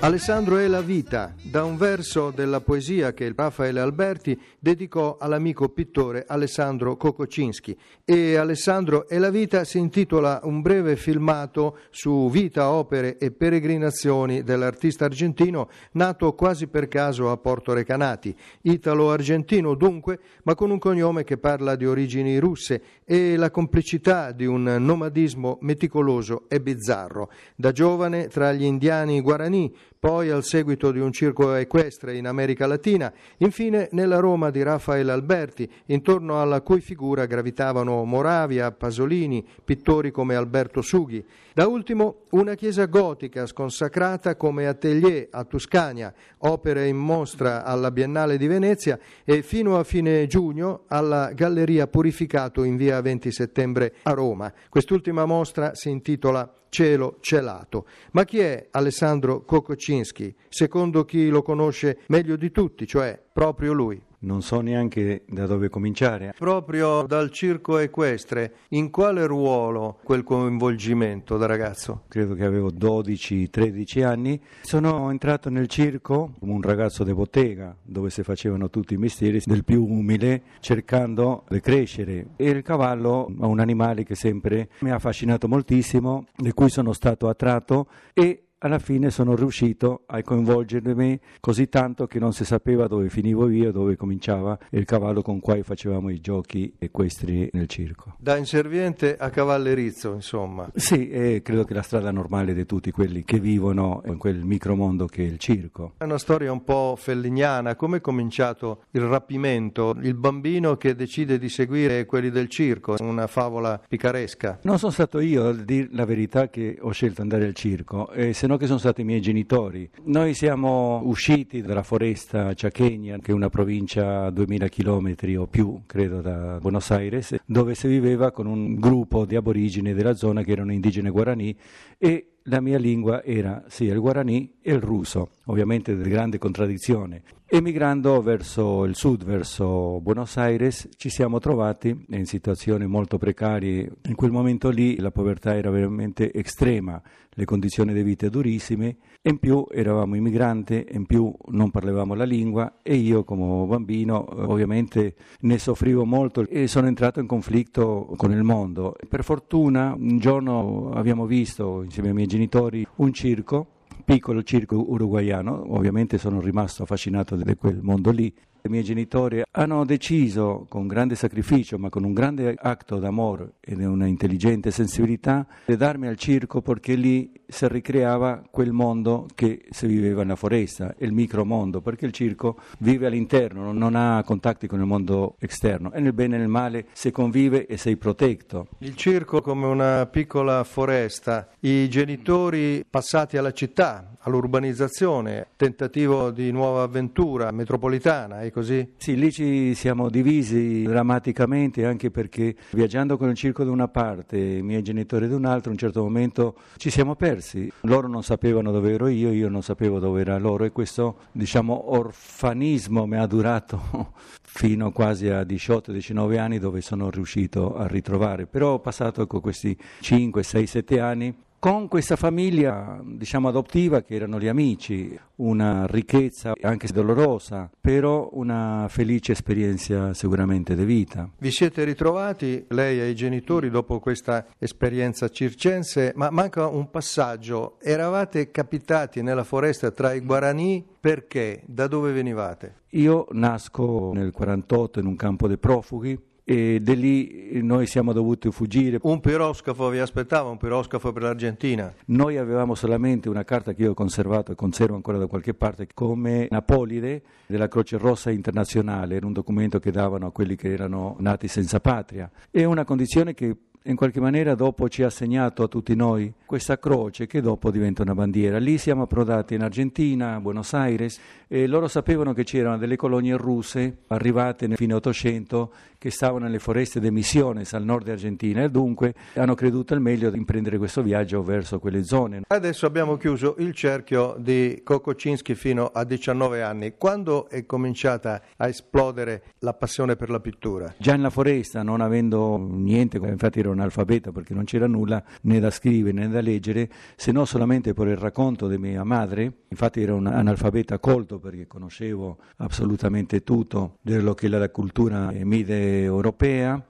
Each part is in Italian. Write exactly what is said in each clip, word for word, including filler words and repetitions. Alessandro è la vita, da un verso della poesia che Rafael Alberti dedicò all'amico pittore Alessandro Kokocinski. E Alessandro è la vita si intitola un breve filmato su vita, opere e peregrinazioni dell'artista argentino nato quasi per caso a Porto Recanati, italo-argentino dunque, ma con un cognome che parla di origini russe e la complicità di un nomadismo meticoloso e bizzarro. Da giovane tra gli indiani Guarani, poi al seguito di un circo equestre in America Latina, infine nella Roma di Rafael Alberti, intorno alla cui figura gravitavano Moravia, Pasolini, pittori come Alberto Sughi. Da ultimo una chiesa gotica sconsacrata come atelier a Tuscania, opere in mostra alla Biennale di Venezia e fino a fine giugno alla Galleria Purificato in via venti settembre a Roma. Quest'ultima mostra si intitola Cielo celato. Ma chi è Alessandro Kokocinski, secondo chi lo conosce meglio di tutti, cioè proprio lui? Non so neanche da dove cominciare. Proprio dal circo equestre, in quale ruolo quel coinvolgimento da ragazzo? Credo che avevo dodici tredici anni. Sono entrato nel circo come un ragazzo di bottega, dove si facevano tutti i mestieri del più umile, cercando di crescere. E il cavallo è un animale che sempre mi ha affascinato moltissimo, di cui sono stato attratto e alla fine sono riuscito a coinvolgermi così tanto che non si sapeva dove finivo io, dove cominciava il cavallo con cui facevamo i giochi equestri nel circo. Da inserviente a cavallerizzo, insomma. Sì, e credo che la strada normale di tutti quelli che vivono in quel micromondo che è il circo. È una storia un po' felliniana. Come è cominciato il rapimento? Il bambino che decide di seguire quelli del circo, una favola picaresca. Non sono stato io, a dire la verità, che ho scelto andare al circo, e se no che sono stati i miei genitori. Noi siamo usciti dalla foresta Chaqueña, che è una provincia a duemila chilometri o più, credo, da Buenos Aires, dove si viveva con un gruppo di aborigeni della zona che erano indigeni guarani, e la mia lingua era sia il guarani e il russo, ovviamente di grande contraddizione. Emigrando verso il sud, verso Buenos Aires, ci siamo trovati in situazioni molto precarie. In quel momento lì la povertà era veramente estrema, le condizioni di vita durissime, e in più eravamo immigranti, in più non parlavamo la lingua, e io come bambino ovviamente ne soffrivo molto e sono entrato in conflitto con il mondo. Per fortuna un giorno abbiamo visto insieme ai miei genitori un circo, piccolo circo uruguaiano. Ovviamente sono rimasto affascinato da quel mondo lì. I miei genitori hanno deciso con grande sacrificio, ma con un grande atto d'amore e di una intelligente sensibilità, di darmi al circo perché lì si ricreava quel mondo che si viveva nella foresta, il micromondo, perché il circo vive all'interno, non ha contatti con il mondo esterno, e nel bene e nel male si convive e sei protetto. Il circo come una piccola foresta, i genitori passati alla città, all'urbanizzazione, tentativo di nuova avventura metropolitana, e così? Sì, lì ci siamo divisi drammaticamente, anche perché viaggiando con il circo da una parte e i miei genitori da un'altra, a un certo momento ci siamo persi. Loro non sapevano dove ero io, io non sapevo dove era loro, e questo, diciamo, orfanismo mi ha durato fino quasi a diciotto diciannove anni, dove sono riuscito a ritrovare. Però ho passato, ecco, questi cinque sei sette anni con questa famiglia, diciamo, adottiva, che erano gli amici, una ricchezza anche dolorosa, però una felice esperienza sicuramente di vita. Vi siete ritrovati, lei e i genitori, dopo questa esperienza circense, ma manca un passaggio. Eravate capitati nella foresta tra i Guarani, perché? Da dove venivate? Io nasco nel quarantotto in un campo dei profughi, e da lì noi siamo dovuti fuggire. Un piroscafo vi aspettava, un piroscafo per l'Argentina. Noi avevamo solamente una carta che io ho conservato e conservo ancora da qualche parte, come Napolide della Croce Rossa Internazionale, era un documento che davano a quelli che erano nati senza patria. È una condizione che in qualche maniera dopo ci ha assegnato a tutti noi questa croce, che dopo diventa una bandiera. Lì siamo approdati in Argentina, a Buenos Aires, e loro sapevano che c'erano delle colonie russe arrivate nel fine Ottocento che stava nelle foreste di Misiones al nord Argentina, e dunque hanno creduto il meglio di imprendere questo viaggio verso quelle zone. Adesso abbiamo chiuso il cerchio di Kokocinski fino a diciannove anni. Quando è cominciata a esplodere la passione per la pittura? Già nella foresta, non avendo niente, infatti era un analfabeta perché non c'era nulla né da scrivere né da leggere, se no solamente per il racconto di mia madre. Infatti era un analfabeta colto perché conoscevo assolutamente tutto dello che era la cultura mid-europea,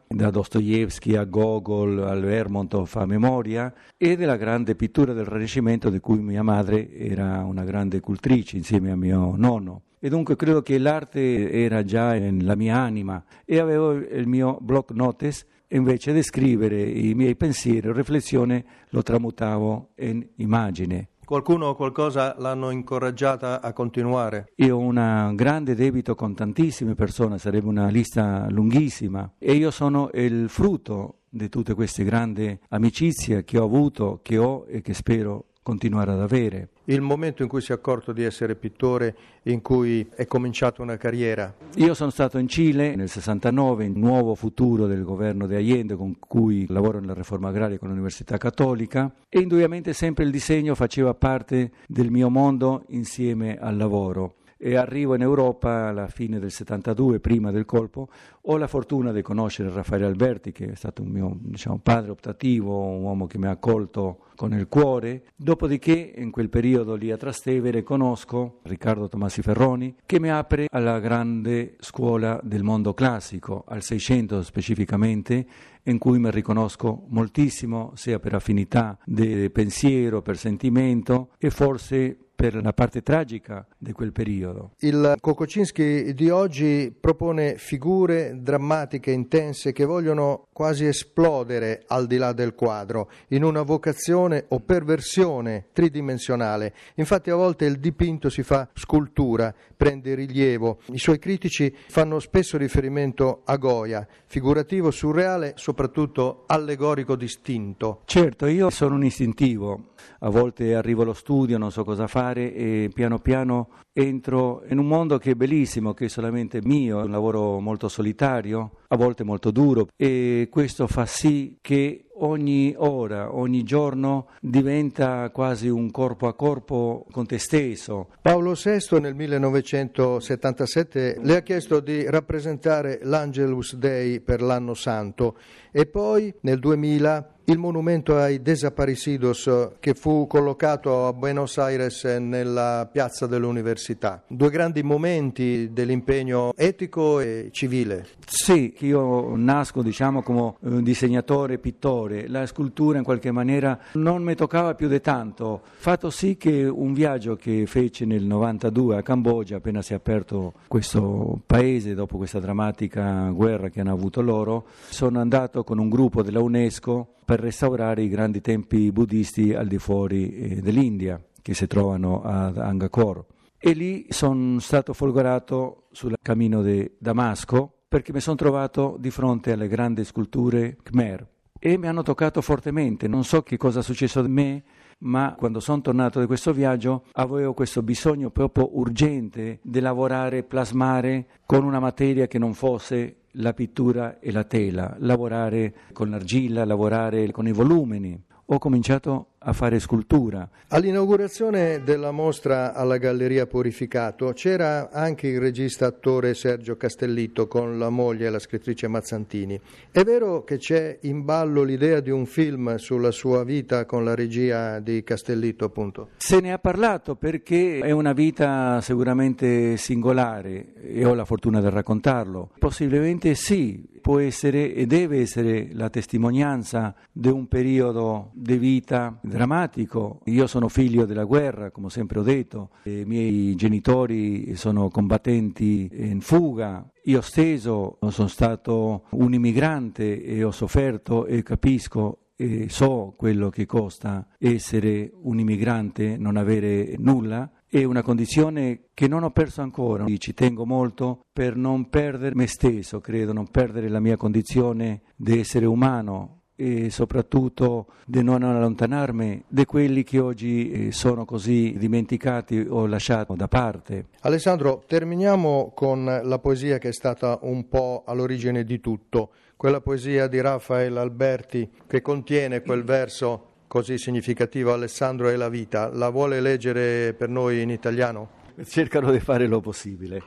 da Dostoevskij a Gogol, a Lermontov a memoria, e della grande pittura del Rinascimento di cui mia madre era una grande cultrice insieme a mio nonno. E dunque credo che l'arte era già nella mia anima, e avevo il mio block notes, e invece di scrivere i miei pensieri o riflessioni lo tramutavo in immagine. Qualcuno o qualcosa l'hanno incoraggiata a continuare? Io ho un grande debito con tantissime persone, sarebbe una lista lunghissima, e io sono il frutto di tutte queste grandi amicizie che ho avuto, che ho e che spero continuare ad avere. Il momento in cui si è accorto di essere pittore, in cui è cominciata una carriera? Io sono stato in Cile nel sessantanove, in nuovo futuro del governo di Allende, con cui lavoro nella riforma agraria con l'Università Cattolica, e indubbiamente sempre il disegno faceva parte del mio mondo insieme al lavoro. E arrivo in Europa alla fine del settantadue, prima del colpo. Ho la fortuna di conoscere Rafael Alberti, che è stato un mio, diciamo, padre optativo, un uomo che mi ha accolto con il cuore. Dopodiché, in quel periodo lì a Trastevere, conosco Riccardo Tommasi Ferroni, che mi apre alla grande scuola del mondo classico, al Seicento specificamente, in cui mi riconosco moltissimo, sia per affinità di pensiero, per sentimento, e forse per la parte tragica di quel periodo. Il Kokocinski di oggi propone figure drammatiche, intense, che vogliono quasi esplodere al di là del quadro, in una vocazione o perversione tridimensionale. Infatti a volte il dipinto si fa scultura, prende rilievo. I suoi critici fanno spesso riferimento a Goya, figurativo, surreale, soprattutto allegorico distinto. Certo, io sono un istintivo. A volte arrivo allo studio, non so cosa fare, e piano piano entro in un mondo che è bellissimo, che è solamente mio, è un lavoro molto solitario, a volte molto duro, e questo fa sì che ogni ora, ogni giorno diventa quasi un corpo a corpo con te stesso. Paolo sesto nel millenovecentosettantasette le ha chiesto di rappresentare l'Angelus Dei per l'anno santo, e poi nel duemila il monumento ai Desaparecidos, che fu collocato a Buenos Aires nella piazza dell'università. Due grandi momenti dell'impegno etico e civile. Sì, io nasco, diciamo, come un disegnatore, pittore. La scultura in qualche maniera non mi toccava più di tanto, fatto sì che un viaggio che feci nel novantadue a Cambogia, appena si è aperto questo paese dopo questa drammatica guerra che hanno avuto loro, sono andato con un gruppo della UNESCO per restaurare i grandi templi buddisti al di fuori dell'India, che si trovano ad Angkor, e lì sono stato folgorato sul cammino di Damasco, perché mi sono trovato di fronte alle grandi sculture Khmer, e mi hanno toccato fortemente. Non so che cosa è successo a me, ma quando sono tornato da questo viaggio avevo questo bisogno proprio urgente di lavorare, plasmare con una materia che non fosse la pittura e la tela, lavorare con l'argilla, lavorare con i volumini. Ho cominciato a fare scultura. All'inaugurazione della mostra alla Galleria Purificato c'era anche il regista attore Sergio Castellitto con la moglie, la scrittrice Mazzantini. È vero che c'è in ballo l'idea di un film sulla sua vita con la regia di Castellitto, appunto? Se ne ha parlato, perché è una vita sicuramente singolare, e ho la fortuna di raccontarlo. Possibilmente sì, può essere e deve essere la testimonianza di un periodo di vita drammatico. Io sono figlio della guerra, come sempre ho detto, i miei genitori sono combattenti in fuga. Io stesso sono stato un immigrante e ho sofferto, e capisco e so quello che costa essere un immigrante, non avere nulla. È una condizione che non ho perso ancora, ci tengo molto per non perdere me stesso, credo, non perdere la mia condizione di essere umano, e soprattutto di non allontanarmi da quelli che oggi sono così dimenticati o lasciati da parte. Alessandro, terminiamo con la poesia che è stata un po' all'origine di tutto, quella poesia di Rafael Alberti che contiene quel verso così significativo, Alessandro è la vita. La vuole leggere per noi in italiano? Cercano di fare lo possibile.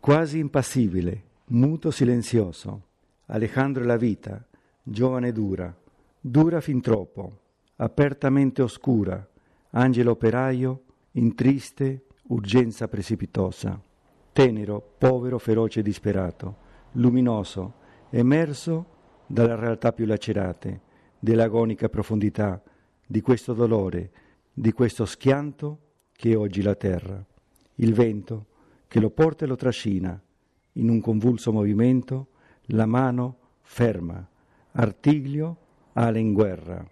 Quasi impassibile, muto silenzioso, Alejandro è la vita, giovane dura, dura fin troppo, apertamente oscura, angelo operaio, in triste urgenza precipitosa, tenero, povero, feroce e disperato, luminoso, emerso dalla realtà più lacerate, dell'agonica profondità, di questo dolore, di questo schianto che è oggi la terra. Il vento che lo porta e lo trascina, in un convulso movimento, la mano ferma, artiglio ala in guerra,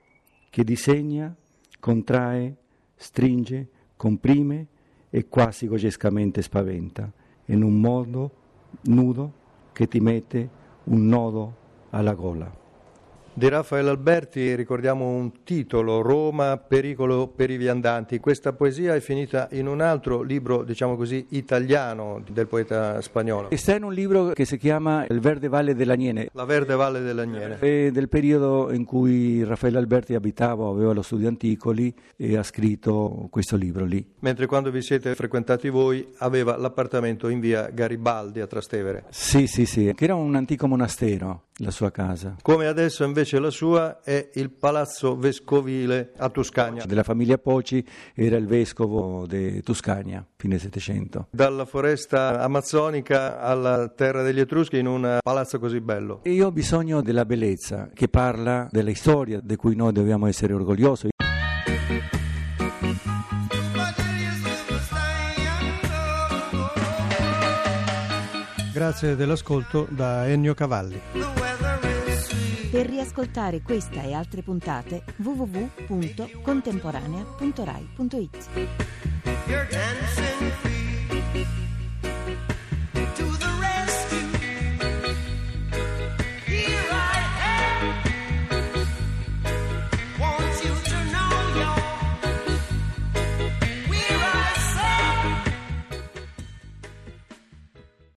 che disegna, contrae, stringe, comprime e quasi gogescamente spaventa, in un modo nudo che ti mette un nodo alla gola. Di Rafael Alberti ricordiamo un titolo, Roma pericolo per i viandanti. Questa poesia è finita in un altro libro, diciamo così, italiano del poeta spagnolo. E sta in un libro che si chiama La verde valle dell'Aniene. La verde valle dell'Aniene. È del periodo in cui Rafael Alberti abitava, aveva lo studio Anticoli e ha scritto questo libro lì. Mentre quando vi siete frequentati voi aveva l'appartamento in via Garibaldi a Trastevere. Sì, sì, sì, che era un antico monastero, la sua casa. Come adesso invece la sua è il palazzo vescovile a Tuscania. Della famiglia Poci, era il vescovo di Tuscania, fine Settecento. Dalla foresta amazzonica alla terra degli Etruschi in un palazzo così bello. Io ho bisogno della bellezza che parla della storia di cui noi dobbiamo essere orgogliosi. Grazie dell'ascolto da Ennio Cavalli. Per riascoltare questa e altre puntate w w w punto contemporanea punto rai punto it.